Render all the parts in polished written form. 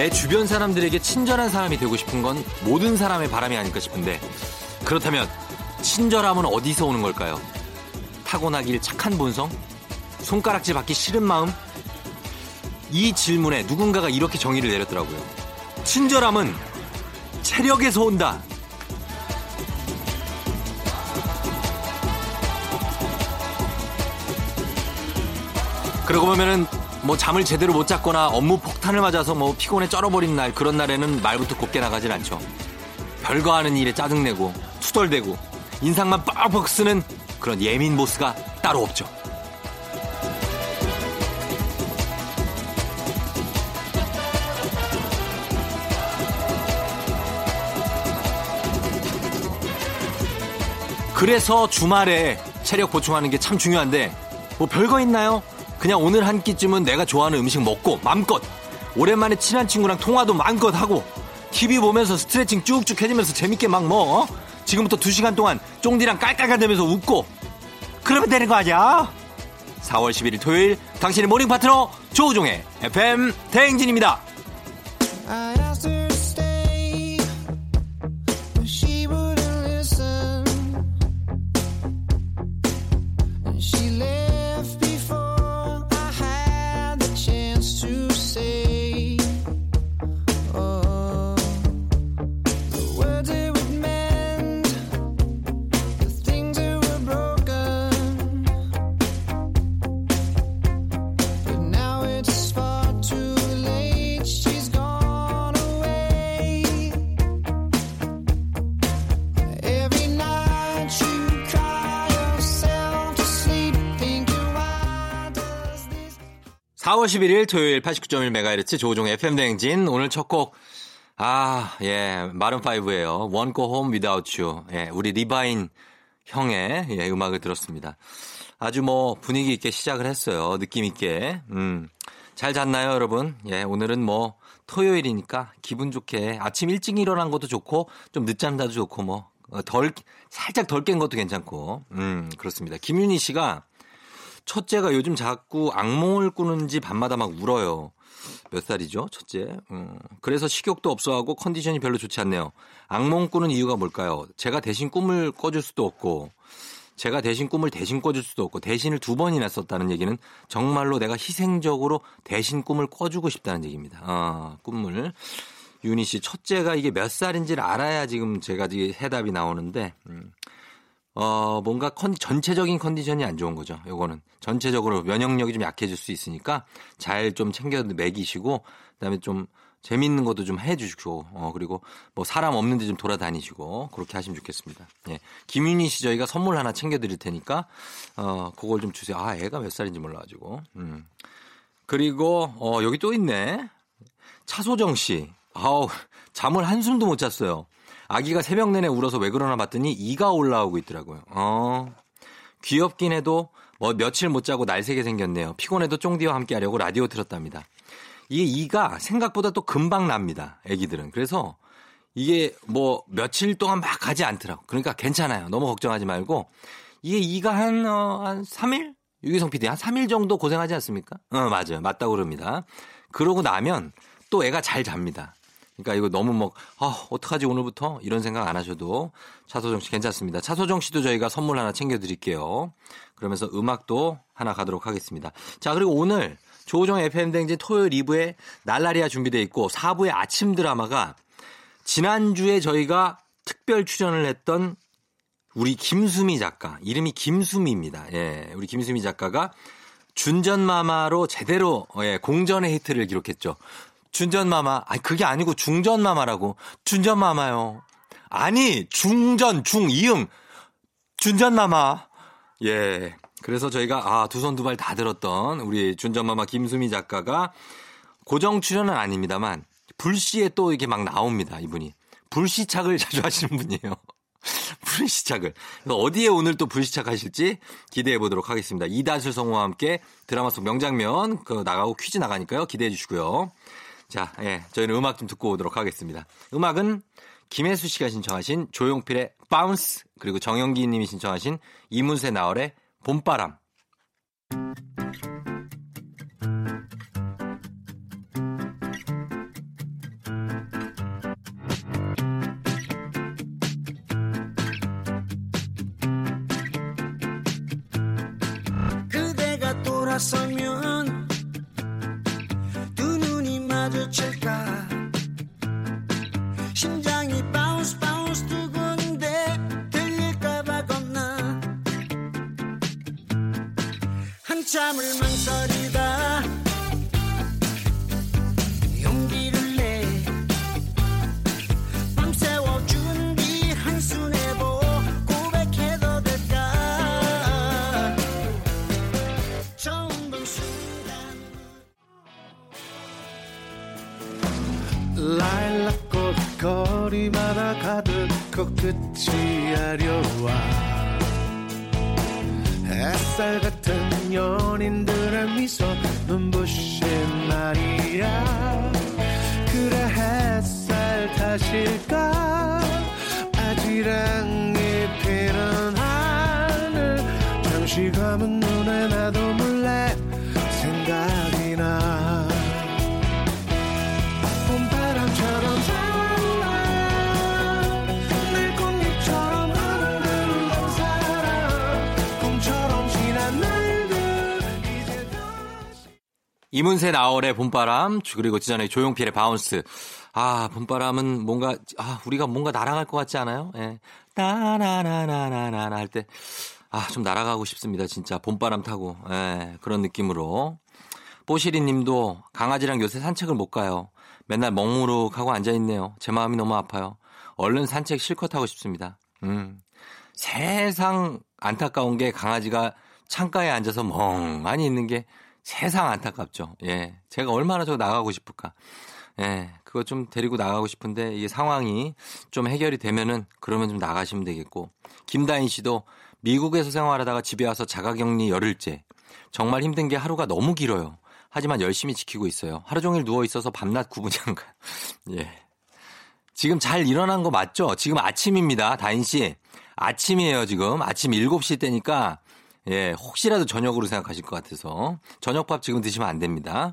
내 주변 사람들에게 친절한 사람이 되고 싶은 건 모든 사람의 바람이 아닐까 싶은데, 그렇다면 친절함은 어디서 오는 걸까요? 타고나길 착한 본성? 손가락질 받기 싫은 마음? 이 질문에 누군가가 이렇게 정의를 내렸더라고요. 친절함은 체력에서 온다. 그러고 보면은 뭐 잠을 제대로 못 잤거나 업무 폭탄을 맞아서 뭐 피곤해 쩔어버린 날, 그런 날에는 말부터 곱게 나가진 않죠. 별거 아닌 일에 짜증내고 투덜대고 인상만 빡빡 쓰는 그런 예민 보스가 따로 없죠. 그래서 주말에 체력 보충하는 게 참 중요한데, 뭐 별거 있나요? 그냥 오늘 한 끼쯤은 내가 좋아하는 음식 먹고 맘껏, 오랜만에 친한 친구랑 통화도 마음껏 하고, TV 보면서 스트레칭 쭉쭉 해주면서 재밌게 막 뭐 지금부터 2시간 동안 쫑디랑 깔깔깔대면서 웃고 그러면 되는 거 아니야? 4월 11일 토요일, 당신의 모닝 파트너 조우종의 FM 대행진입니다. 4월 11일 토요일 89.1MHz 조우종의 FM대행진. 오늘 첫 곡, 마룬5예요. Won't Go Home Without You. 예, 우리 리바인 형의 음악을 들었습니다. 아주 뭐 분위기 있게 시작을 했어요. 느낌 있게. 잘 잤나요, 여러분? 예, 오늘은 뭐 토요일이니까 기분 좋게 아침 일찍 일어난 것도 좋고, 좀 늦잠 자도 좋고, 뭐 살짝 덜 깬 것도 괜찮고. 그렇습니다. 김윤희 씨가, 첫째가 요즘 자꾸 악몽을 꾸는지 밤마다 막 울어요. 몇 살이죠, 첫째? 그래서 식욕도 없어하고 컨디션이 별로 좋지 않네요. 악몽 꾸는 이유가 뭘까요? 제가 대신 꿈을 꿔줄 수도 없고, 제가 대신 꿈을 대신 꿔줄 수도 없고, 대신을 2번이나 썼다는 얘기는 정말로 내가 희생적으로 대신 꿈을 꿔주고 싶다는 얘기입니다. 꿈을. 윤희 씨, 첫째가 이게 몇 살인지를 알아야 지금 제가 해답이 나오는데, 뭔가 전체적인 컨디션이 안 좋은 거죠. 요거는 전체적으로 면역력이 좀 약해질 수 있으니까 잘 좀 챙겨 먹이시고, 그다음에 좀 재밌는 것도 좀 해주시고, 그리고 뭐 사람 없는데 좀 돌아다니시고 그렇게 하시면 좋겠습니다. 예, 김윤희 씨 저희가 선물 하나 챙겨드릴 테니까 그걸 좀 주세요. 아, 애가 몇 살인지 몰라가지고. 그리고 여기 또 있네. 차소정 씨, 아우 잠을 한숨도 못 잤어요. 아기가 새벽 내내 울어서 왜 그러나 봤더니 이가 올라오고 있더라고요. 귀엽긴 해도 뭐 며칠 못 자고 날새게 생겼네요. 피곤해도 쫑디와 함께 하려고 라디오 틀었답니다. 이게 이가 생각보다 또 금방 납니다, 아기들은. 그래서 이게 뭐 며칠 동안 막 가지 않더라고요. 그러니까 괜찮아요. 너무 걱정하지 말고. 이게 이가 한 3일? 유기성 PD 한 3일 정도 고생하지 않습니까? 맞아요. 맞다고 그럽니다. 그러고 나면 또 애가 잘 잡니다. 그러니까 이거 너무 어떡하지 오늘부터 이런 생각 안 하셔도 차소정 씨 괜찮습니다. 차소정 씨도 저희가 선물 하나 챙겨드릴게요. 그러면서 음악도 하나 가도록 하겠습니다. 자, 그리고 오늘 조우종 FM대행진 토요일 2부에 날라리아 준비되어 있고, 4부의 아침 드라마가 지난주에 저희가 특별 출연을 했던 우리 김수미 작가, 이름이 김수미입니다. 예, 우리 김수미 작가가 준전마마로 제대로 공전의 히트를 기록했죠. 준전마마, 아니 그게 아니고 중전마마라고. 준전마마요. 아니 중전, 중이응, 준전마마. 예, 그래서 저희가 두 손 두 발 다 들었던 우리 준전마마 김수미 작가가 고정 출연은 아닙니다만 불시에 또 이렇게 막 나옵니다. 이분이 불시착을 자주 하시는 분이에요. 불시착을. 어디에 오늘 또 불시착하실지 기대해 보도록 하겠습니다. 이다슬 성우와 함께 드라마 속 명장면 나가고 퀴즈 나가니까요, 기대해 주시고요. 자, 예, 저희는 음악 좀 듣고 오도록 하겠습니다. 음악은 김혜수 씨가 신청하신 조용필의 바운스, 그리고 정영기 님이 신청하신 이문세 나월의 봄바람. 나서면 두 눈이 마주칠까 심장이 바운스 바운스 두근데 들릴까봐 겁나 한참을 망설이다 용기를 내 밤새워 준비 한순 해보 라일락꽃 거리마다 가득 코끝이 아려와 햇살 같은 연인들의 미소 눈부신 날이야 그래 햇살 탓일까 아지랑이 피는 하늘 잠시 감은 눈에 나도 몰래 생각이 나 이문세 나월의 봄바람 그리고 지전의 조용필의 바운스 아 봄바람은 뭔가 아 우리가 뭔가 날아갈 것 같지 않아요? 예. 따라라라라라 할 때 아 좀 날아가고 싶습니다 진짜 봄바람 타고 예, 그런 느낌으로 뽀시리님도 강아지랑 요새 산책을 못 가요 맨날 멍무룩하고 앉아있네요 제 마음이 너무 아파요 얼른 산책 실컷 하고 싶습니다 세상 안타까운 게 강아지가 창가에 앉아서 멍하니 있는 게 세상 안타깝죠. 예. 제가 얼마나 저 나가고 싶을까. 예. 그거 좀 데리고 나가고 싶은데 이게 상황이 좀 해결이 되면은 그러면 좀 나가시면 되겠고. 김다인 씨도 미국에서 생활하다가 집에 와서 자가격리 열흘째. 정말 힘든 게 하루가 너무 길어요. 하지만 열심히 지키고 있어요. 하루 종일 누워 있어서 밤낮 구분이 안 가요. 예. 지금 잘 일어난 거 맞죠? 지금 아침입니다. 다인 씨. 아침이에요, 지금. 아침 7시 때니까 예, 혹시라도 저녁으로 생각하실 것 같아서 저녁밥 지금 드시면 안 됩니다.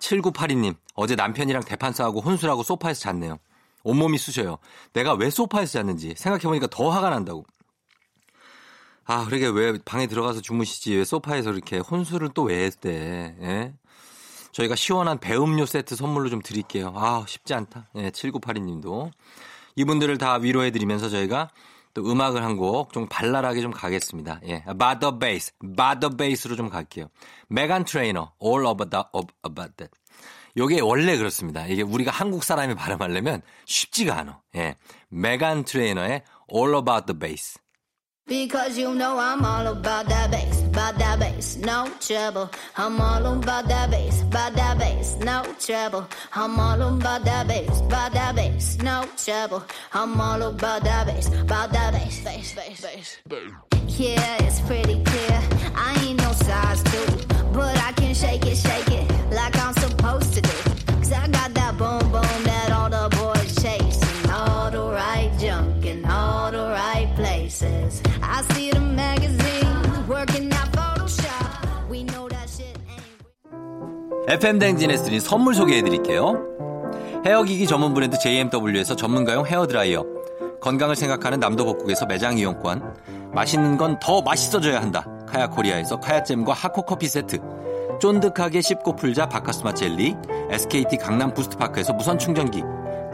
7982님 어제 남편이랑 대판 싸우고 혼술하고 소파에서 잤네요. 온몸이 쑤셔요. 내가 왜 소파에서 잤는지 생각해보니까 더 화가 난다고. 아 그러게 왜 방에 들어가서 주무시지 왜 소파에서 이렇게 혼술을 또 왜 했대. 예? 저희가 시원한 배음료 세트 선물로 좀 드릴게요. 아 쉽지 않다. 예, 7982님도 이분들을 다 위로해드리면서 저희가 또 음악을 한 곡 좀 발랄하게 좀 가겠습니다. 예, 바더 베이스로 좀 갈게요. 메간 트레이너, All About That. 이게 원래 그렇습니다. 이게 우리가 한국 사람이 발음하려면 쉽지가 않아. 예, 메간 트레이너의 All About The Bass. Because you know I'm all about that bass, no trouble. I'm all about that bass, no trouble. I'm all about that bass, no trouble. I'm all about that bass, bass, bass, bass. Yeah, it's pretty clear. I ain't no size two, but I can shake it like I'm supposed to do. 'Cause I got that boom boom that all the boys chase, and all the right junk and all the right places. I see the magazine working out Photoshop. We know that shit ain't FM 댕진에스린 선물 소개해 드릴게요. 헤어기기 전문 브랜드 JMW에서 전문가용 헤어드라이어. 건강을 생각하는 남도복국에서 매장 이용권. 맛있는 건 더 맛있어져야 한다. 카야코리아에서 카야잼과 하코커피 세트. 쫀득하게 씹고 풀자 바카스마 젤리. SKT 강남 부스트파크에서 무선 충전기.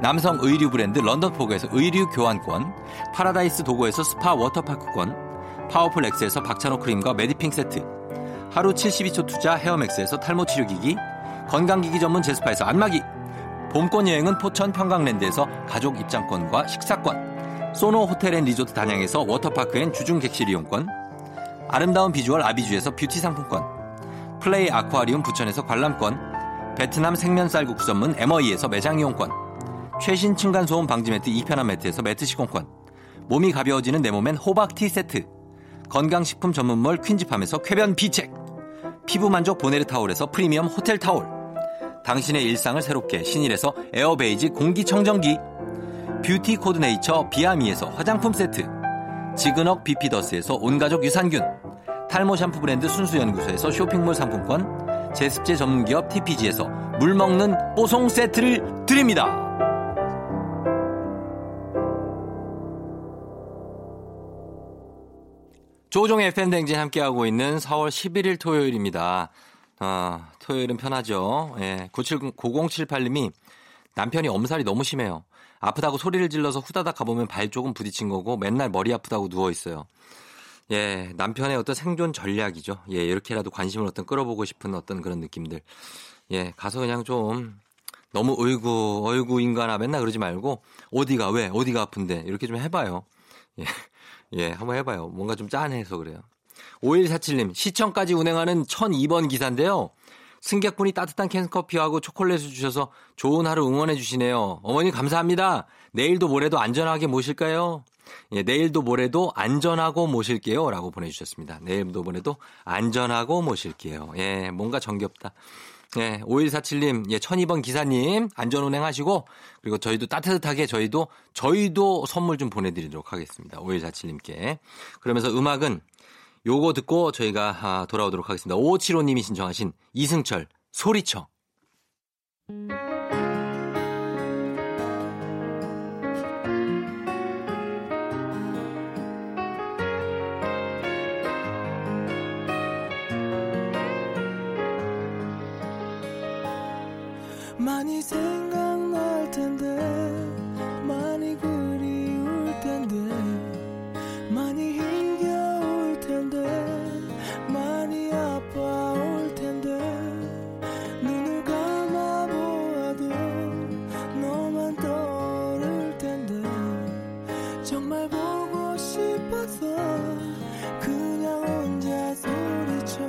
남성 의류 브랜드 런던포그에서 의류 교환권, 파라다이스 도고에서 스파 워터파크권, 파워풀 엑스에서 박찬호 크림과 메디핑 세트, 하루 72초 투자 헤어맥스에서 탈모치료기기, 건강기기 전문 제스파에서 안마기, 봄권 여행은 포천 평강랜드에서 가족 입장권과 식사권, 소노 호텔 앤 리조트 단양에서 워터파크 앤 주중 객실 이용권, 아름다운 비주얼 아비주에서 뷰티 상품권, 플레이 아쿠아리움 부천에서 관람권, 베트남 생면 쌀국수 전문 MOE에서 매장 이용권, 최신 층간소음 방지 매트 이편한 매트에서 매트 시공권, 몸이 가벼워지는 내 몸엔 호박 티 세트, 건강식품 전문몰 퀸즈팜에서 쾌변 비책, 피부만족 보네르 타올에서 프리미엄 호텔 타올, 당신의 일상을 새롭게 신일에서 에어베이지 공기청정기, 뷰티 코드네이처 비아미에서 화장품 세트, 지그넉 비피더스에서 온가족 유산균, 탈모 샴푸 브랜드 순수연구소에서 쇼핑몰 상품권, 제습제 전문기업 TPG에서 물먹는 뽀송 세트를 드립니다. 조종의 FM댕진 함께하고 있는 4월 11일 토요일입니다. 토요일은 편하죠. 예, 9078님이 남편이 엄살이 너무 심해요. 아프다고 소리를 질러서 후다닥 가보면 발 조금 부딪힌 거고 맨날 머리 아프다고 누워있어요. 예, 남편의 어떤 생존 전략이죠. 예, 이렇게라도 관심을 어떤 끌어보고 싶은 어떤 그런 느낌들. 예, 가서 그냥 좀 너무 어이구 인간아 맨날 그러지 말고 어디가 왜 어디가 아픈데 이렇게 좀 해봐요. 예, 한번 해봐요. 뭔가 좀 짠해서 그래요. 5147님, 시청까지 운행하는 1002번 기사인데요. 승객분이 따뜻한 캔커피하고 초콜릿을 주셔서 좋은 하루 응원해 주시네요. 어머니 감사합니다. 내일도 모레도 안전하게 모실까요? 예, 내일도 모레도 안전하고 모실게요. 라고 보내주셨습니다. 내일도 모레도 안전하고 모실게요. 예, 뭔가 정겹다. 예, 5147님, 예, 1002번 기사님, 안전 운행하시고, 그리고 저희도 따뜻하게 저희도 선물 좀 보내드리도록 하겠습니다. 5147님께. 그러면서 음악은 요거 듣고 저희가 돌아오도록 하겠습니다. 5575님이 신청하신 이승철, 소리쳐. 많이 생각날 텐데 많이 그리울 텐데 많이 힘겨울 텐데 많이 아파올 텐데 눈을 감아보아도 너만 떠오를 텐데 정말 보고 싶어서 그냥 혼자 소리쳐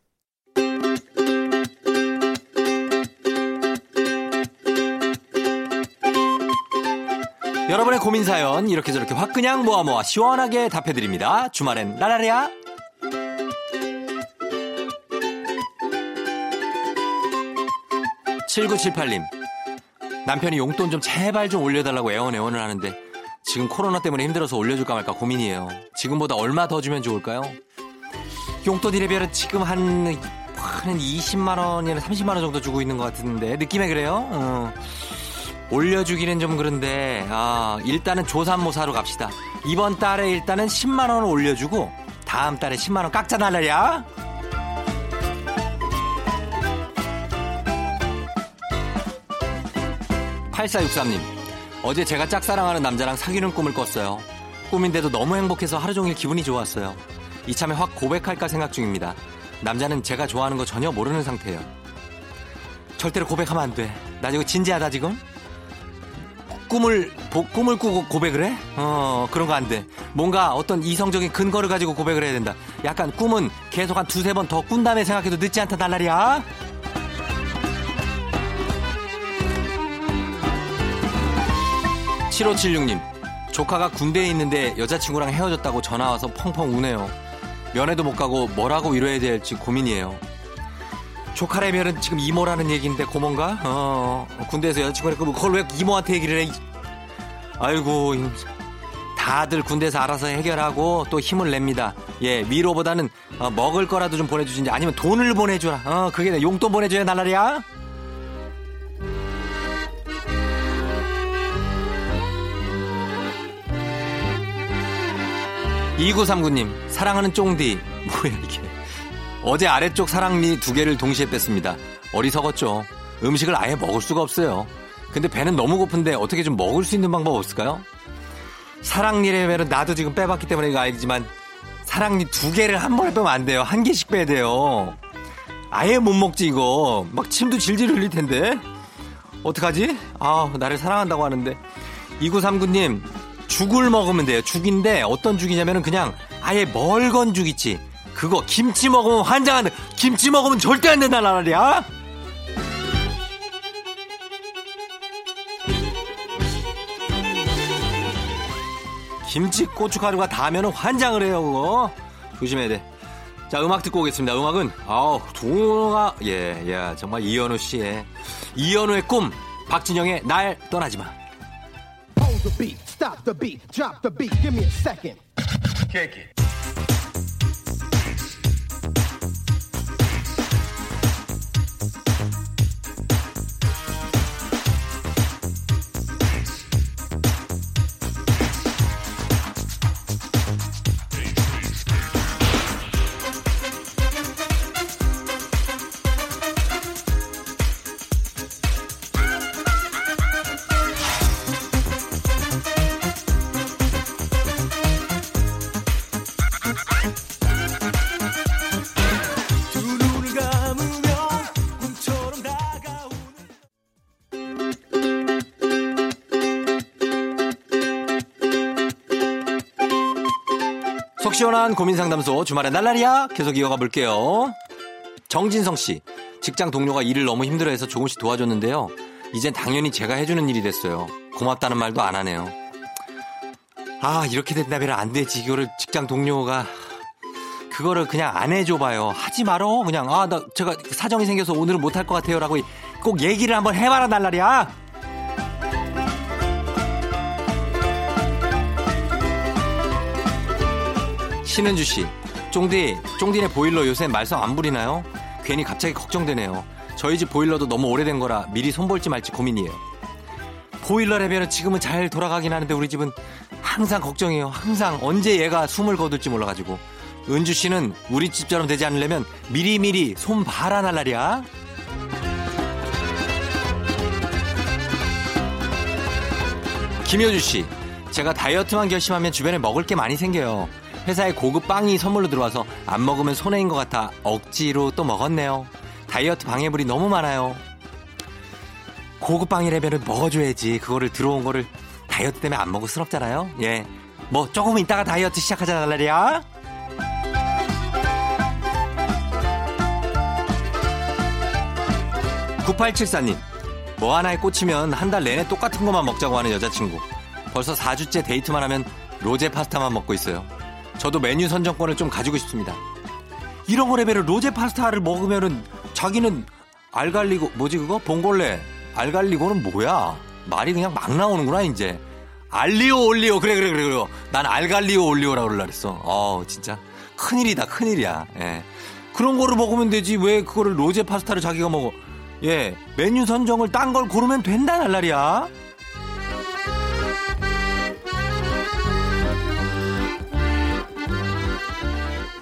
여러분의 고민사연 이렇게 저렇게 확 그냥 모아 시원하게 답해드립니다. 주말엔 라라리야. (7978님) 남편이 용돈 좀 제발 좀 올려달라고 애원을 하는데 지금 코로나 때문에 힘들어서 올려줄까 말까 고민이에요. 지금보다 얼마 더 주면 좋을까요? 용돈 이래별은 지금 한 20만원이나 30만원 정도 주고 있는 것 같은데 느낌에 그래요? 올려주기는 좀 그런데 일단은 조삼모사로 갑시다. 이번 달에 일단은 10만 원을 올려주고 다음 달에 10만 원 깎자 날라야. (8463님) 어제 제가 짝사랑하는 남자랑 사귀는 꿈을 꿨어요. 꿈인데도 너무 행복해서 하루 종일 기분이 좋았어요. 이참에 확 고백할까 생각 중입니다. 남자는 제가 좋아하는 거 전혀 모르는 상태예요. 절대로 고백하면 안 돼. 나 이거 진지하다 지금. 꿈을 꾸고 고백을 해? 그런 거 안 돼. 뭔가 어떤 이성적인 근거를 가지고 고백을 해야 된다. 약간 꿈은 계속 한 두세 번 더 꾼 다음에 생각해도 늦지 않다 달라리야. 7576님. 조카가 군대에 있는데 여자친구랑 헤어졌다고 전화와서 펑펑 우네요. 면회도 못 가고 뭐라고 위로해야 될지 고민이에요. 조카라면은 지금 이모라는 얘기인데 고모인가? 군대에서 여자친구니까 그걸 왜 이모한테 얘기를 해? 아이고, 다들 군대에서 알아서 해결하고 또 힘을 냅니다. 예, 위로보다는 먹을 거라도 좀 보내주든지 아니면 돈을 보내주라. 그게 용돈 보내줘야 날라리야. 2939님, 사랑하는 쫑디. 뭐야 이게. 어제 아래쪽 사랑니 2개를 동시에 뺐습니다. 어리석었죠. 음식을 아예 먹을 수가 없어요. 근데 배는 너무 고픈데 어떻게 좀 먹을 수 있는 방법 없을까요? 사랑니를 빼면 나도 지금 빼봤기 때문에 이거 알지만 사랑니 2개를 한 번에 빼면 안 돼요. 1개씩 빼야 돼요. 아예 못 먹지 이거. 막 침도 질질 흘릴 텐데. 어떡하지? 아, 나를 사랑한다고 하는데. 2939님, 죽을 먹으면 돼요. 죽인데 어떤 죽이냐면은 그냥 아예 멀건 죽 있지. 그거 김치 먹으면 환장하는, 김치 먹으면 절대 안 된다 말이야. 김치, 고춧가루가 닿으면 환장을 해요, 그거. 조심해야 돼. 자, 음악 듣고 오겠습니다. 음악은, 아우, 동화, 예, 야, 정말 이현우 씨의, 이현우의 꿈, 박진영의 날 떠나지 마. Hold the beat, stop the beat, drop the beat, give me a second. Kick it. 시원한 고민상담소 주말엔 날라리야 계속 이어가 볼게요. 정진성씨, 직장 동료가 일을 너무 힘들어해서 조금씩 도와줬는데요, 이젠 당연히 제가 해주는 일이 됐어요. 고맙다는 말도 안 하네요. 아, 이렇게 된다면 안 되지. 이거를 직장 동료가 그거를 그냥 안 해줘봐요. 하지 말어. 그냥 아, 나 제가 사정이 생겨서 오늘은 못할 것 같아요 라고 꼭 얘기를 한번 해봐라 날라리야. 신은주씨, 쫑디네 보일러 요새 말썽 안 부리나요? 괜히 갑자기 걱정되네요. 저희 집 보일러도 너무 오래된 거라 미리 손볼지 말지 고민이에요. 보일러 레벨은 지금은 잘 돌아가긴 하는데 우리 집은 항상 걱정이에요. 항상 언제 얘가 숨을 거둘지 몰라가지고. 은주씨는 우리 집처럼 되지 않으려면 미리미리 손 봐라 날라리야. 김효주씨, 제가 다이어트만 결심하면 주변에 먹을 게 많이 생겨요. 회사에 고급 빵이 선물로 들어와서 안 먹으면 손해인 것 같아 억지로 또 먹었네요. 다이어트 방해물이 너무 많아요. 고급 빵이라면 먹어줘야지. 그거를 들어온 거를 다이어트 때문에 안 먹어 스럽잖아요. 예, 뭐 조금 있다가 다이어트 시작하자 날라리야. 9874님, 뭐 하나에 꽂히면 한 달 내내 똑같은 것만 먹자고 하는 여자친구. 벌써 4주째 데이트만 하면 로제 파스타만 먹고 있어요. 저도 메뉴 선정권을 좀 가지고 싶습니다. 이런 거 레벨을 로제 파스타를 먹으면은 자기는 알갈리고, 뭐지 그거? 봉골레. 알갈리고는 뭐야? 말이 그냥 막 나오는구나, 이제. 알리오 올리오. 그래. 난 알갈리오 올리오라고 그러려고 그랬어. 어우, 진짜. 큰일이다, 큰일이야. 예. 그런 거를 먹으면 되지. 왜 그거를 로제 파스타를 자기가 먹어? 예. 메뉴 선정을 딴 걸 고르면 된다, 날라리야.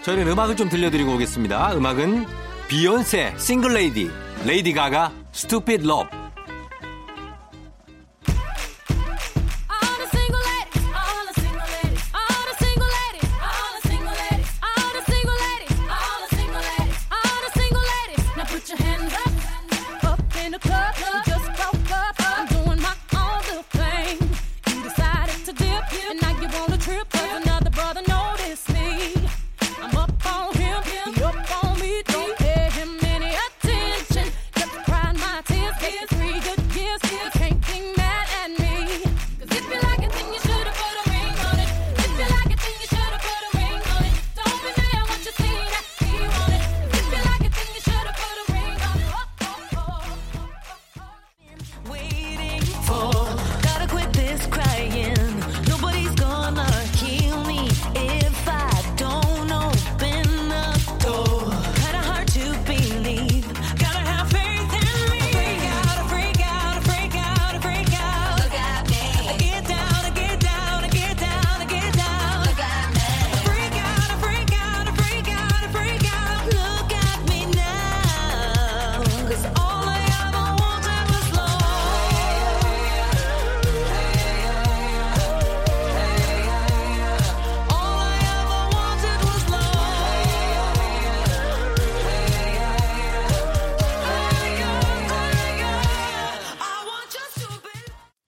저희는 음악을 좀 들려드리고 오겠습니다. 음악은 비욘세, 싱글 레이디, 레이디 가가, 스투피드 러브.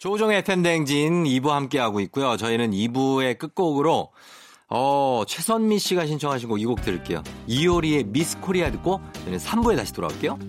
조우종의 팬댕진 2부 함께하고 있고요. 저희는 2부의 끝곡으로 최선미 씨가 신청하신 곡 이 곡 들을게요. 이효리의 미스 코리아 듣고 저희는 3부에 다시 돌아올게요.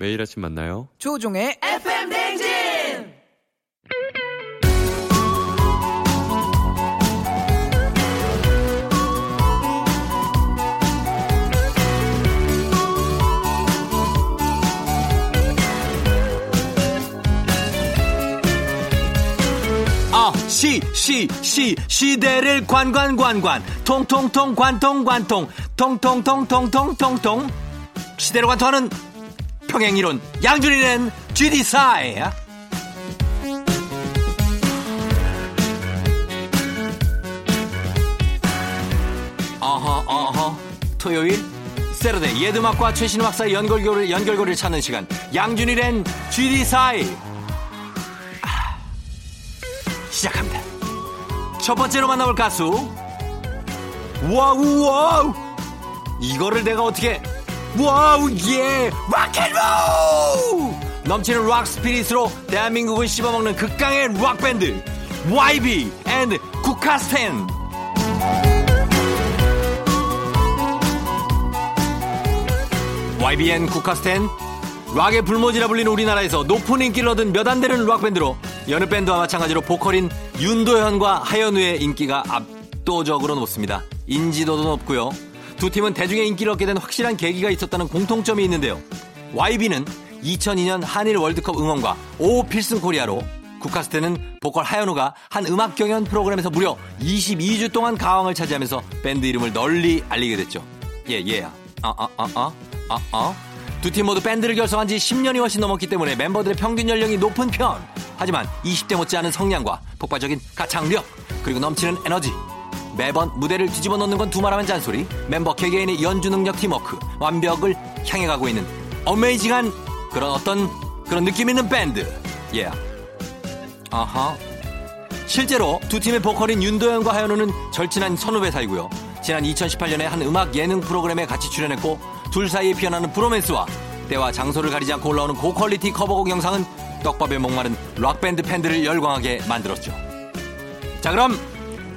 매일 아침 만나요. 조우종의 FM 댕진. 시대를 관관관관 통통통 관통관통 통통통통통통통 시대로 관통하는 평행이론 양준이는 GD사이. 토요일 세르데 옛음악과 최신 음악사의 연결고리를 찾는 시간 양준이는 GD사이 시작합니다. 첫 번째로 만나볼 가수 와우와우. 이거를 내가 어떻게 와우 예 락앤롤 넘치는 락 스피릿으로 대한민국을 씹어먹는 극강의 락 밴드 YB and 국카스텐. YB and 국카스텐, 락의 불모지라 불리는 우리나라에서 높은 인기를 얻은 몇 안 되는 락 밴드로 여느 밴드와 마찬가지로 보컬인 윤도현과 하현우의 인기가 압도적으로 높습니다. 인지도도 높고요. 두 팀은 대중의 인기를 얻게 된 확실한 계기가 있었다는 공통점이 있는데요. YB는 2002년 한일 월드컵 응원과 오 필승 코리아로, 국카스텐은 보컬 하현우가 한 음악 경연 프로그램에서 무려 22주 동안 가왕을 차지하면서 밴드 이름을 널리 알리게 됐죠. 두 팀 모두 밴드를 결성한 지 10년이 훨씬 넘었기 때문에 멤버들의 평균 연령이 높은 편. 하지만 20대 못지않은 성량과 폭발적인 가창력, 그리고 넘치는 에너지. 매번 무대를 뒤집어 놓는 건 두말하면 잔소리. 멤버 개개인의 연주 능력, 팀워크, 완벽을 향해 가고 있는 어메이징한 그런 느낌 있는 밴드. 실제로 두 팀의 보컬인 윤도현과 하현우는 절친한 선후배 사이고요. 지난 2018년에 한 음악 예능 프로그램에 같이 출연했고, 둘 사이에 피어나는 브로맨스와 때와 장소를 가리지 않고 올라오는 고퀄리티 커버곡 영상은 떡밥에 목마른 락밴드 팬들을 열광하게 만들었죠. 자, 그럼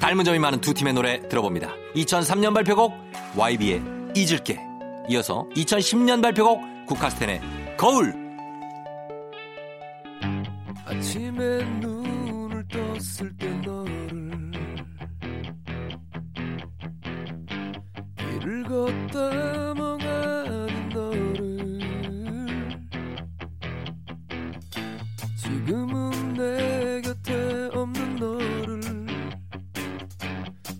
닮은 점이 많은 두 팀의 노래 들어봅니다. 2003년 발표곡 YB의 잊을게, 이어서 2010년 발표곡 국카스텐의 거울. 아침에 눈을 떴을 때 너를 길을 걷다 멍하는 너를 지금은 내 곁에 없는 너를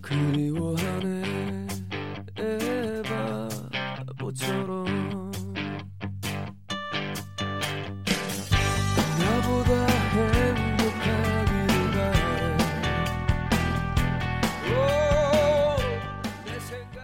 그리워하네 바보처럼. 나보다 행복하기를 바래. 내 생각.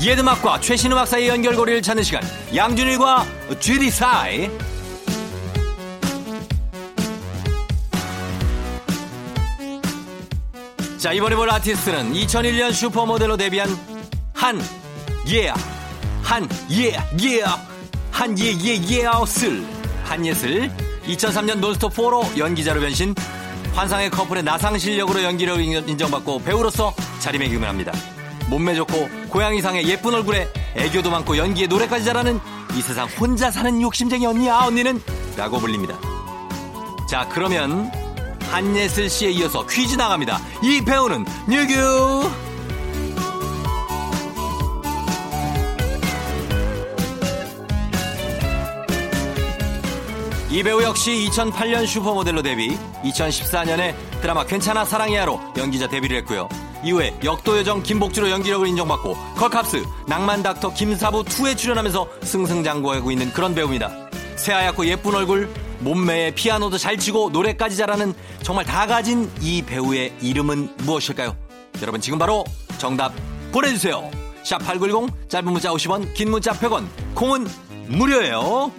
옛음악과 최신음악 사이의 연결고리를 찾는 시간 양준일과 GD사이. 자, 이번에 볼 아티스트는 2001년 슈퍼모델로 데뷔한 한예슬. 2003년 논스톱4로 연기자로 변신, 환상의 커플의 나상 실력으로 연기를 인정받고 배우로서 자리매김을 합니다. 몸매 좋고 고양이상의 예쁜 얼굴에 애교도 많고 연기에 노래까지 잘하는 이 세상 혼자 사는 욕심쟁이 언니야, 언니는 라고 불립니다. 자, 그러면 한예슬 씨에 이어서 퀴즈 나갑니다. 이 배우는 뉴규. 이 배우 역시 2008년 슈퍼모델로 데뷔, 2014년에 드라마 괜찮아 사랑해야로 연기자 데뷔를 했고요. 이후에 역도여정 김복주로 연기력을 인정받고 컬캅스, 낭만닥터 김사부2에 출연하면서 승승장구하고 있는 그런 배우입니다. 새하얗고 예쁜 얼굴, 몸매에 피아노도 잘 치고 노래까지 잘하는 정말 다 가진 이 배우의 이름은 무엇일까요? 여러분 지금 바로 정답 보내주세요. 샵8910, 짧은 문자 50원, 긴 문자 100원, 콩은 무료예요.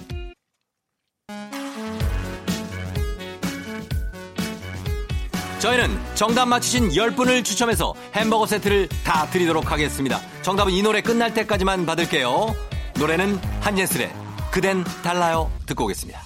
저희는 정답 맞추신 10분을 추첨해서 햄버거 세트를 다 드리도록 하겠습니다. 정답은 이 노래 끝날 때까지만 받을게요. 노래는 한예슬의 그댄 달라요 듣고 오겠습니다.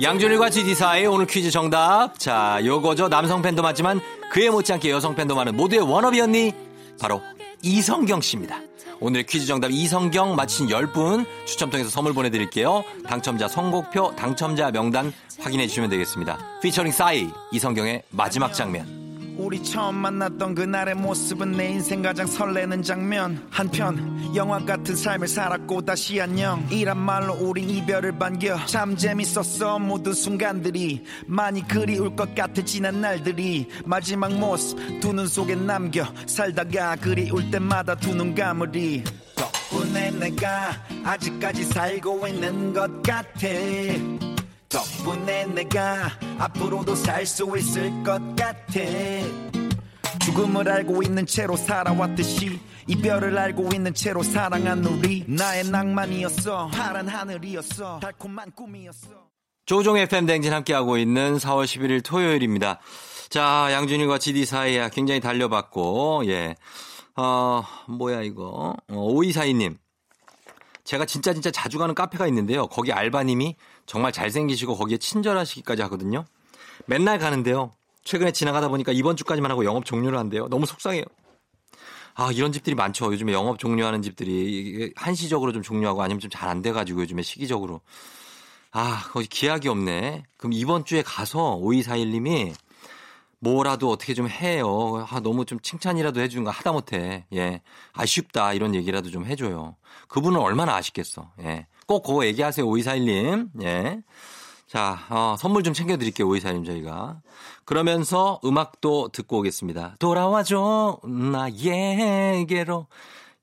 양준일과 지디사의 오늘 퀴즈 정답. 자, 요거죠. 남성 팬도 많지만 그에 못지않게 여성 팬도 많은 모두의 워너비 언니, 바로 이성경 씨입니다. 오늘 퀴즈 정답 이성경 맞히신 10분 추첨 통해서 선물 보내드릴게요. 당첨자 선곡표, 당첨자 명단 확인해 주시면 되겠습니다. 피처링 싸이, 이성경의 마지막 장면. 우리 처음 만났던 그날의 모습은 내 인생 가장 설레는 장면. 한편 영화 같은 삶을 살았고 다시 안녕 이란 말로 우린 이별을 반겨. 참 재밌었어 모든 순간들이. 많이 그리울 것 같아 지난 날들이. 마지막 모습 두 눈 속에 남겨. 살다가 그리울 때마다 두 눈 감으리. 덕분에 내가 아직까지 살고 있는 것 같아. 덕분에 내가 앞으로도 살 수 있을 것 같아. 죽음을 알고 있는 채로 살아왔듯이 이별을 알고 있는 채로 사랑한 우리. 나의 낭만이었어, 파란 하늘이었어, 달콤한 꿈이었어. 조종 FM 댕진 함께하고 있는 4월 11일 토요일입니다. 자, 양준일과 GD 사이야 굉장히 달려봤고, 예. 뭐야 이거. 5242님. 제가 진짜 자주 가는 카페가 있는데요. 거기 알바님이 정말 잘생기시고 거기에 친절하시기까지 하거든요. 맨날 가는데요. 최근에 지나가다 보니까 이번 주까지만 하고 영업 종료를 한대요. 너무 속상해요. 아, 이런 집들이 많죠. 요즘에 영업 종료하는 집들이 한시적으로 좀 종료하고 아니면 좀 잘 안 돼가지고 요즘에 시기적으로. 아, 거기 기약이 없네. 그럼 이번 주에 가서 5241님이 뭐라도 어떻게 좀 해요. 아, 너무 좀 칭찬이라도 해주는가 하다못해. 예. 아쉽다. 이런 얘기라도 좀 해줘요. 그분은 얼마나 아쉽겠어. 예. 꼭 그거 얘기하세요. 5241님. 예. 자, 선물 좀 챙겨드릴게요. 5241님 저희가. 그러면서 음악도 듣고 오겠습니다. 돌아와줘. 나에게로.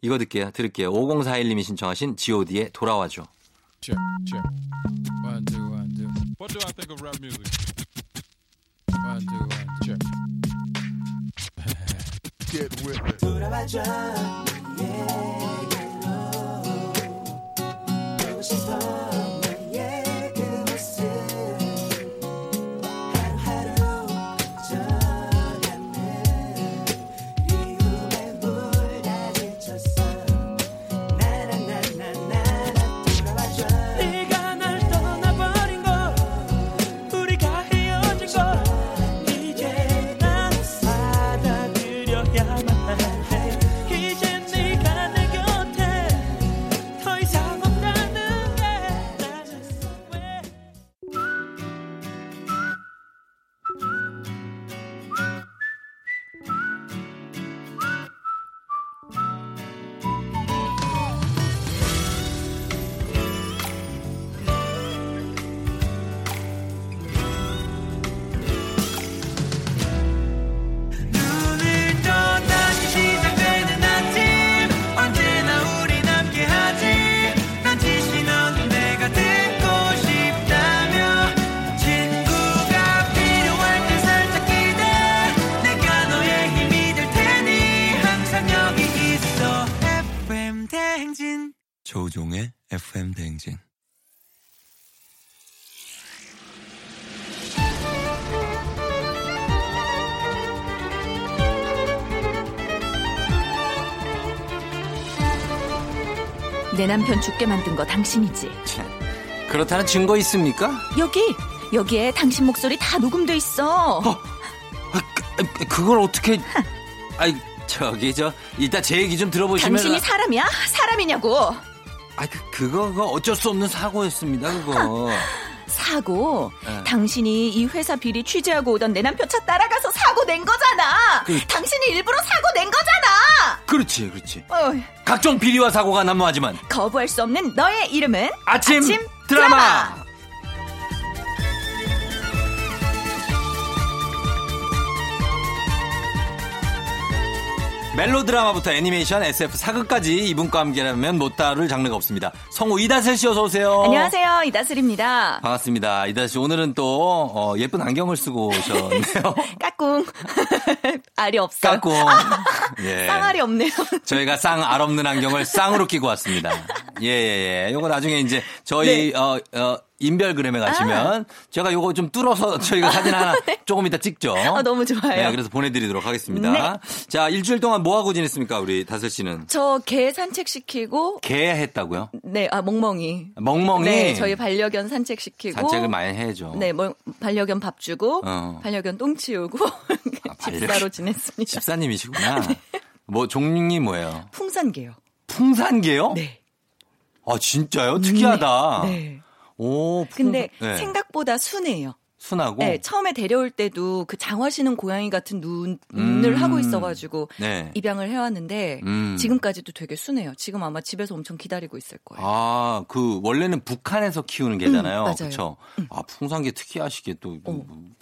이거 들을게요. 5041님이 신청하신 GOD의 돌아와줘. Check. One, two, one, two. What do I think of rap music? One, two, one, check. Get with it. 돌아와줘, 내게로. 보고 싶어, 너의 그 모습. 하루하루 젖어가는 미움에 몰라 지쳤어. 나랑 돌아와줘. 네가 날 떠나버린 거, 우리가 헤어진 거. 이제 네가 내게 조우종의 FM 대행진. 내 남편 죽게 만든 거 당신이지? 그렇다는 증거 있습니까? 여기에 당신 목소리 다 녹음돼 있어. 그걸 어떻게... 아이 일단 제 얘기 좀 들어보시면... 당신이 사람이야? 사람이냐고. 아, 그거 어쩔 수 없는 사고였습니다, 그거. 사고? 네. 당신이 이 회사 비리 취재하고 오던 내 남편 차 따라가서 사고 낸 거잖아. 당신이 일부러 사고 낸 거잖아. 그렇지. 각종 비리와 사고가 난무하지만 거부할 수 없는 너의 이름은 아침 드라마. 멜로드라마부터 애니메이션, SF, 사극까지 이분과 함께라면 못 다룰 장르가 없습니다. 성우 이다슬 씨 어서 오세요. 안녕하세요. 이다슬입니다. 반갑습니다. 이다슬 씨 오늘은 또 예쁜 안경을 쓰고 오셨네요. 까꿍. 알이 없어요. 까꿍. 예. 쌍알이 없네요. 저희가 쌍알 없는 안경을 쌍으로 끼고 왔습니다. 예. 요거 나중에 이제 저희 네. 인별그램에 가시면 제가 요거 좀 뚫어서 저희가 사진 하나 조금 이따 찍죠. 너무 좋아요. 네, 그래서 보내드리도록 하겠습니다. 네. 자, 일주일 동안 뭐하고 지냈습니까, 우리 다슬 씨는? 저 개 산책시키고. 개 했다고요? 네, 멍멍이. 멍멍이? 네, 저희 반려견 산책시키고. 산책을 많이 해줘. 네, 반려견 밥 주고, 반려견 똥 치우고, 집사로 지냈습니다. 집사님이시구나. 네. 종이 뭐예요? 풍산개요. 풍산개요? 네. 아, 진짜요? 특이하다. 네. 오, 근데 네. 생각보다 순해요. 순하고? 네, 처음에 데려올 때도 그 장화시는 고양이 같은 눈을 하고 있어가지고 네. 입양을 해왔는데 지금까지도 되게 순해요. 지금 아마 집에서 엄청 기다리고 있을 거예요. 아, 그 원래는 북한에서 키우는 개잖아요. 맞아요. 그렇죠. 아, 풍산개 특이하시게 또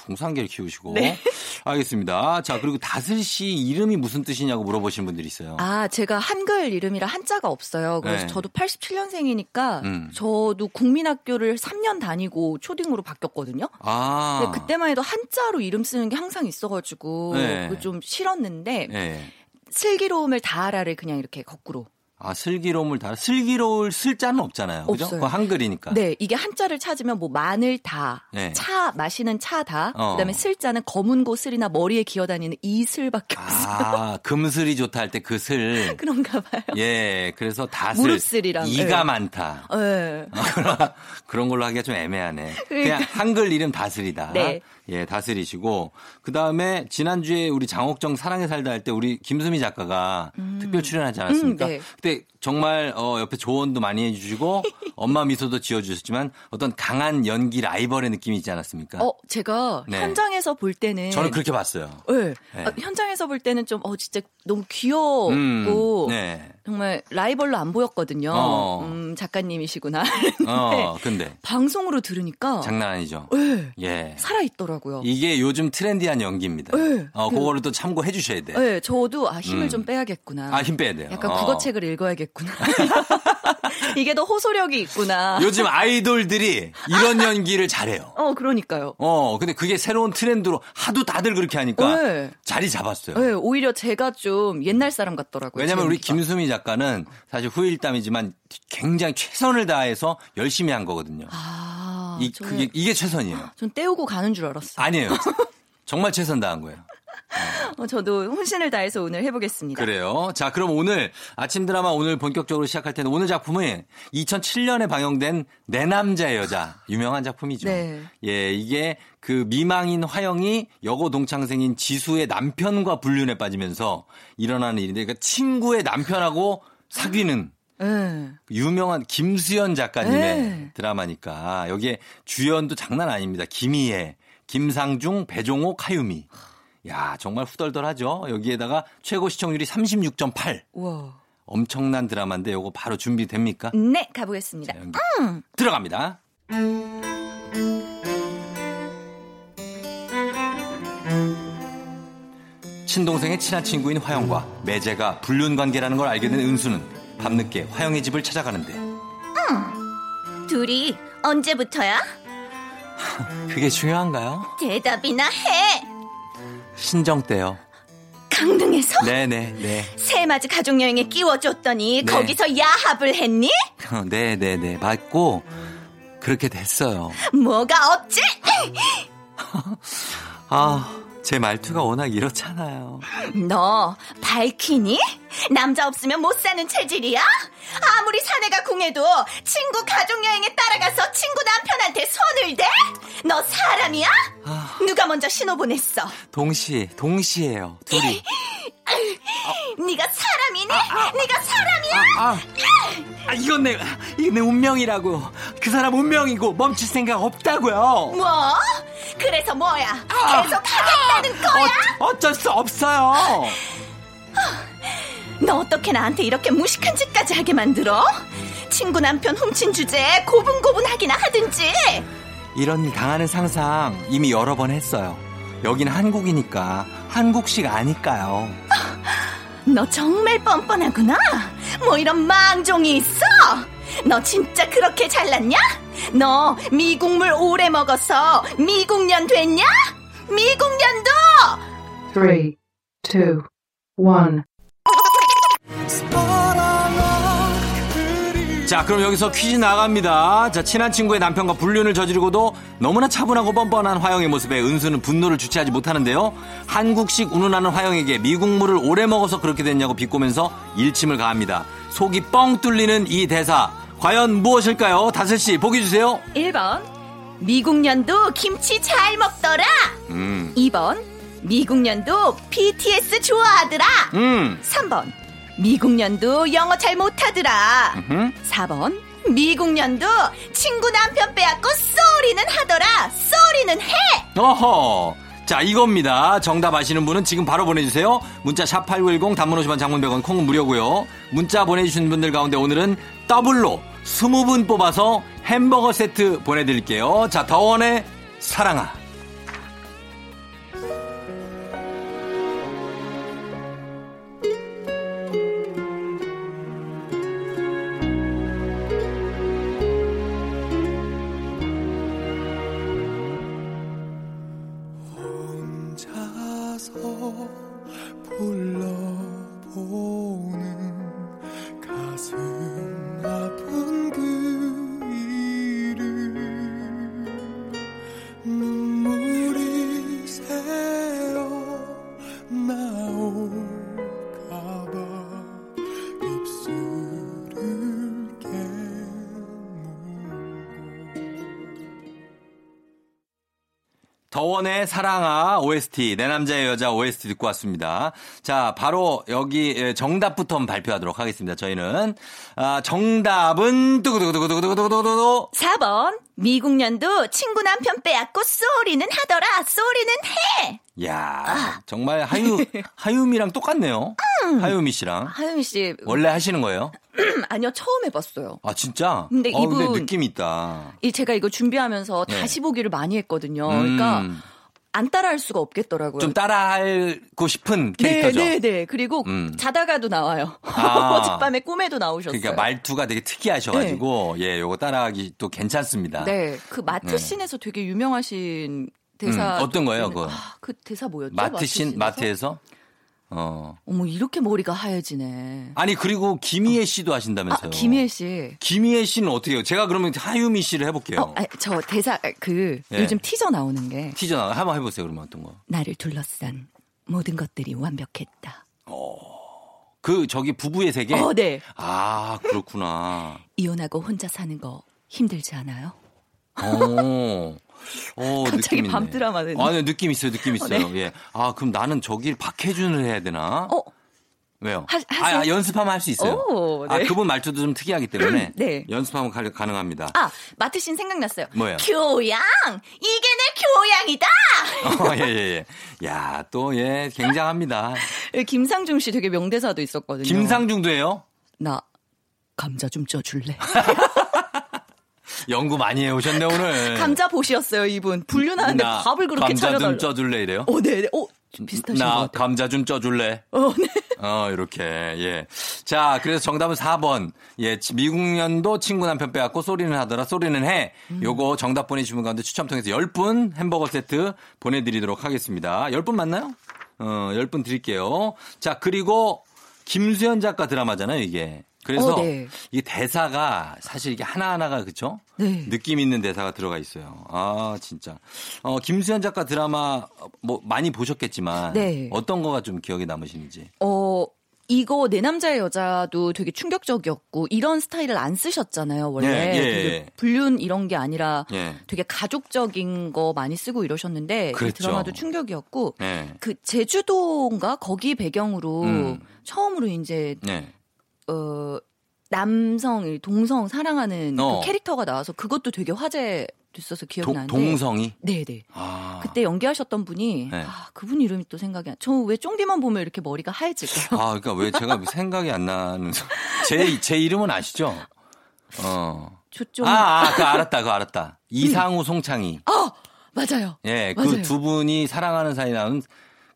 풍산개를 키우시고. 네. 알겠습니다. 자, 그리고 다슬 씨 이름이 무슨 뜻이냐고 물어보신 분들이 있어요. 아, 제가 한글 이름이라 한자가 없어요. 그래서 네. 저도 87년생이니까 저도 국민학교를 3년 다니고 초딩으로 바뀌었거든요. 아. 근데 그때만 해도 한자로 이름 쓰는 게 항상 있어가지고 네. 좀 싫었는데 네. 슬기로움을 다하라를 그냥 이렇게 거꾸로. 아, 슬기로움을 다하라. 슬기로울 슬자는 없잖아요. 그죠? 그거 한글이니까. 네, 이게 한자를 찾으면 뭐 마늘 다, 네. 차 마시는 차다. 그다음에 슬자는 검은 고슬이나 머리에 기어다니는 이슬밖에 없어요. 아, 금슬이 좋다 할 때 그 슬. 그런가 봐요. 예, 그래서 다슬. 무릎슬이랑. 이가 네. 많다. 예. 네. 그런 걸로 하기가 좀 애매하네. 그냥 한글 이름 다슬이다. 네. 예, 다슬이시고. 그 다음에 지난주에 우리 장옥정 사랑에 살다 할 때 우리 김수미 작가가 특별 출연하지 않았습니까? 네. 그때 정말 옆에 조언도 많이 해주시고 엄마 미소도 지어주셨지만 어떤 강한 연기 라이벌의 느낌이 있지 않았습니까? 제가 네. 현장에서 볼 때는. 저는 그렇게 봤어요. 네. 네. 아, 현장에서 볼 때는 좀 진짜 너무 귀여웠고 네. 정말 라이벌로 안 보였거든요. 작가님이시구나. 근데. 방송으로 들으니까. 장난 아니죠. 네. 예. 살아있더라고요. 이게 요즘 트렌디한 연기입니다. 네, 그거를 또 참고해 주셔야 돼요. 네, 저도 힘을 좀 빼야겠구나. 아, 힘 빼야 돼요. 약간 국어책을 읽어야겠구나. 이게 더 호소력이 있구나. 요즘 아이돌들이 이런 연기를 잘해요. 그러니까요. 근데 그게 새로운 트렌드로 하도 다들 그렇게 하니까 네. 자리 잡았어요. 네, 오히려 제가 좀 옛날 사람 같더라고요. 왜냐면 우리 김수미 작가는 사실 후일담이지만 굉장히 최선을 다해서 열심히 한 거거든요. 아, 이게 최선이에요. 전 때우고 가는 줄 알았어요. 아니에요. 정말 최선 다한 거예요. 저도 혼신을 다해서 오늘 해보겠습니다. 그래요. 자, 그럼 오늘 아침 드라마 오늘 본격적으로 시작할 텐데 오늘 작품은 2007년에 방영된 내 남자의 여자. 유명한 작품이죠. 네. 예, 이게 그 미망인 화영이 여고 동창생인 지수의 남편과 불륜에 빠지면서 일어나는 일인데 그러니까 친구의 남편하고 사귀는 유명한 김수현 작가님의 드라마니까 여기에 주연도 장난 아닙니다. 김희애, 김상중, 배종옥, 하유미. 야, 정말 후덜덜하죠. 여기에다가 최고 시청률이 36.8. 우와. 엄청난 드라마인데 이거 바로 준비됩니까? 네, 가보겠습니다. 자, 들어갑니다. 친동생의 친한 친구인 화영과 매제가 불륜 관계라는 걸 알게 된 은수는 밤늦게 화영의 집을 찾아가는데. 둘이 언제부터야? 그게 중요한가요? 대답이나 해. 신정 때요. 강릉에서? 네네네. 새해맞이 가족여행에 끼워줬더니 네. 거기서 야합을 했니? 네네네 맞고 그렇게 됐어요. 뭐가 없지? 아, 제 말투가 워낙 이렇잖아요. 너 밝히니? 남자 없으면 못 사는 체질이야? 아무리 사내가 궁해도 친구 가족여행에 따라가서 친구 남편한테 손을 대? 너 사람이야? 아... 누가 먼저 신호 보냈어? 동시에요 둘이. 네가 사람이니? 네가 사람이야? 이건 내 운명이라고. 그 사람 운명이고 멈출 생각 없다고요. 뭐? 그래서 뭐야? 계속 하겠다는 거야? 어쩔 수 없어요. 너 어떻게 나한테 이렇게 무식한 짓까지 하게 만들어? 친구 남편 훔친 주제에 고분고분하기나 하든지. 이런 일 당하는 상상 이미 여러 번 했어요. 여긴 한국이니까 한국식 아니까요. 너 정말 뻔뻔하구나. 뭐 이런 망종이 있어? 너 진짜 그렇게 잘났냐? 너 미국물 오래 먹어서 미국년 됐냐? 미국년도! 3, 2, 1 자, 그럼 여기서 퀴즈 나갑니다. 자, 친한 친구의 남편과 불륜을 저지르고도 너무나 차분하고 뻔뻔한 화영의 모습에 은수는 분노를 주체하지 못하는데요. 한국식 운운하는 화영에게 미국물을 오래 먹어서 그렇게 됐냐고 비꼬면서 일침을 가합니다. 속이 뻥 뚫리는 이 대사 과연 무엇일까요? 다슬씨 보기 주세요. 1번 미국년도 김치 잘 먹더라. 2번 미국년도 BTS 좋아하더라. 3번 미국년도 영어 잘 못하더라. 4번 미국년도 친구 남편 빼앗고 쏘리는 하더라. 쏘리는 해. 어허. 자, 이겁니다. 정답 아시는 분은 지금 바로 보내주세요. 문자 샵8910 단문 50원 장문 100원 콩은 무료고요. 문자 보내주신 분들 가운데 오늘은 더블로 20분 뽑아서 햄버거 세트 보내드릴게요. 자, 더원의 사랑아. 더원의 사랑아 OST 내 남자의 여자 OST 듣고 왔습니다. 자, 바로 여기 정답부터 발표하도록 하겠습니다. 저희는 정답은 두구두구두구두구두구두구 4번 미국년도 친구 남편 빼앗고 쏘리는 하더라. 쏘리는 해. 이야, 정말 하유미랑 똑같네요. 하유미 씨랑. 하유미 씨 원래 하시는 거예요? 아니요, 처음 해봤어요. 아, 진짜? 근데 이분 근데 느낌이 있다. 제가 이거 준비하면서 다시 보기를 많이 했거든요. 그러니까 안 따라할 수가 없겠더라고요. 좀 따라하고 싶은 캐릭터죠. 네네네. 그리고 자다가도 나와요. 아. 어젯밤에 꿈에도 나오셨어요. 그러니까 말투가 되게 특이하셔가지고 네. 예, 요거 따라하기 또 괜찮습니다. 네, 그 마트씬에서 되게 유명하신 대사 어떤 거예요, 그거? 아, 그 대사 뭐였죠? 마트씬 마트에서? 어머, 이렇게 머리가 하얘지네. 아니, 그리고 김희애 씨도 하신다면서요? 아, 김희애 씨. 김희애 씨는 어떻게 해요? 제가 그러면 하유미 씨를 해볼게요. 저 대사, 요즘 티저 나오는 게. 티저 나와요? 한번 해보세요, 그러면 어떤 거. 나를 둘러싼 모든 것들이 완벽했다. 저기 부부의 세계? 네. 아, 그렇구나. 이혼하고 혼자 사는 거 힘들지 않아요? 갑자기 느낌 밤 드라마 되네. 네, 느낌 있어요. 네. 예. 아, 그럼 나는 저길 박해준을 해야 되나? 왜요? 연습하면 할 수 있어요. 네. 그분 말투도 좀 특이하기 때문에 네. 연습하면 가능합니다. 마트씬 생각났어요. 뭐예요? 교양! 이게 내 교양이다! 예. 야, 또, 예, 굉장합니다. 김상중 씨 되게 명대사도 있었거든요. 김상중도 해요? 나, 감자 좀 쪄줄래? 연구 많이 해오셨네 오늘. 감자 보시였어요 이분. 불륜하는데 밥을 그렇게 차려달라. 감자 좀 쪄줄래 이래요? 네네. 좀 비슷하신 것 같아요. 나 감자 좀 쪄줄래. 네. 이렇게 예. 자, 그래서 정답은 4번. 예, 미국년도 친구 남편 빼앗고 쏘리는 하더라. 쏘리는 해. 요거 정답 보내주신 분 가운데 추첨 통해서 10분 햄버거 세트 보내드리도록 하겠습니다. 10분 맞나요? 10분 드릴게요. 자, 그리고 김수현 작가 드라마잖아요 이게. 그래서 네. 이 대사가 사실 이게 하나하나가 그렇죠? 네. 느낌 있는 대사가 들어가 있어요. 아 진짜. 김수현 작가 드라마 뭐 많이 보셨겠지만 네. 어떤 거가 좀 기억에 남으시는지. 이거 내 남자의 여자도 되게 충격적이었고 이런 스타일을 안 쓰셨잖아요. 원래 되게 불륜 이런 게 아니라 되게 가족적인 거 많이 쓰고 이러셨는데 그랬죠. 이 드라마도 충격이었고 그 제주도인가 거기 배경으로 처음으로 이제 남성, 동성 사랑하는 그 캐릭터가 나와서 그것도 되게 화제됐어서 기억이 나는데 동성이? 네네. 아. 그때 연기하셨던 분이 아, 그분 이름이 또 생각이 안. 저 왜 쫑디만 보면 이렇게 머리가 하얘질까요? 아, 그러니까 왜 제가 생각이 안 나는 제 이름은 아시죠? 조쫑. 그거 알았다. 이상우 송창의. 맞아요. 예, 그 두 분이 사랑하는 사이 나오는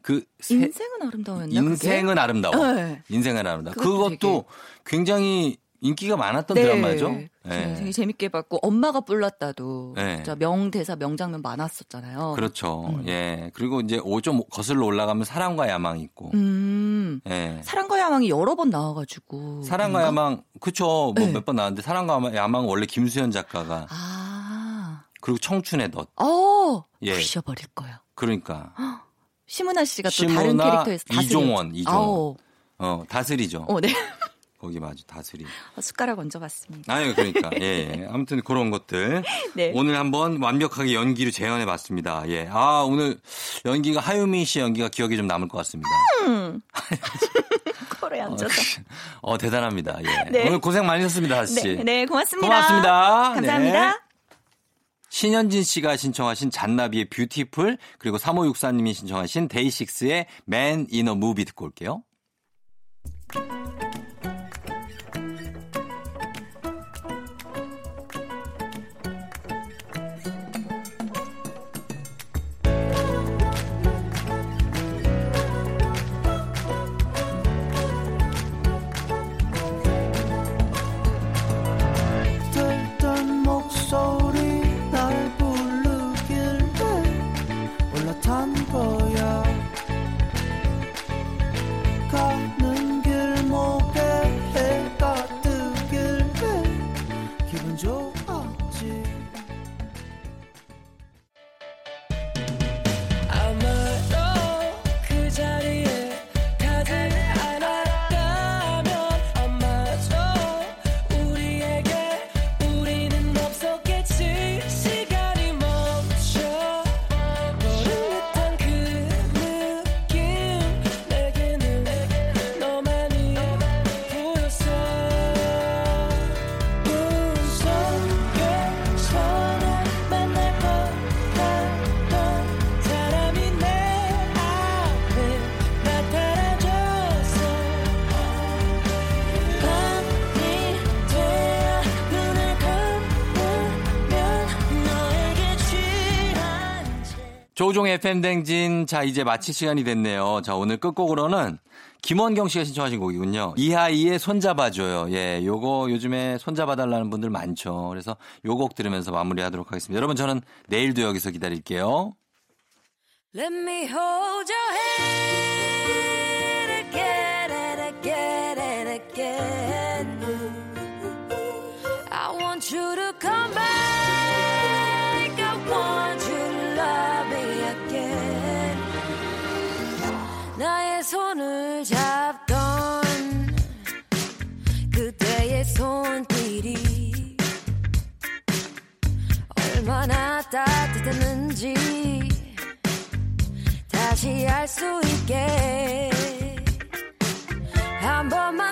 그 인생은 아름다워였나? 인생은 아름다워. 네. 인생은 아름다워. 그것도 굉장히 인기가 많았던 드라마죠. 네. 되게 재밌게 봤고 엄마가 뿔났다도 진짜 명대사 명장면 많았었잖아요. 그렇죠. 예. 그리고 이제 5점 거슬러 올라가면 사랑과 야망이 있고. 예. 사랑과 야망이 여러 번 나와가지고. 사랑과 야망 그쵸. 뭐 몇 번 나왔는데 사랑과 야망 원래 김수현 작가가. 그리고 청춘의 덫. 부셔버릴 거야. 그러니까. 심문하 씨가 또 다른 캐릭터에서 이종원. 다슬이죠. 네. 거기 맞아, 다슬이. 숟가락 얹어봤습니다. 아니, 그러니까. 예. 아무튼 그런 것들. 네. 오늘 한번 완벽하게 연기를 재현해봤습니다. 예. 아, 오늘 연기가 하유미 씨 연기가 기억에 좀 남을 것 같습니다. 코로에 앉아서. 대단합니다. 예. 네. 오늘 고생 많이 하셨습니다, 다슬 씨. 네, 고맙습니다. 고맙습니다. 감사합니다. 네. 신현진 씨가 신청하신 잔나비의 뷰티풀 그리고 3564님이 신청하신 데이식스의 Man in a Movie 듣고 올게요. 조우종 FM 댕진. 자, 이제 마칠 시간이 됐네요. 자, 오늘 끝곡으로는 김원경 씨가 신청하신 곡이군요. 이하이의 손잡아줘요. 예, 요거 요즘에 손잡아달라는 분들 많죠. 그래서 요 곡 들으면서 마무리하도록 하겠습니다. 여러분, 저는 내일도 여기서 기다릴게요. Let me hold your hand again and again and again. I want you to come back. I want you to love me again. 나의 손을 잡던 그대의 손길이 얼마나 따뜻했는지 다시 알 수 있게 한 번만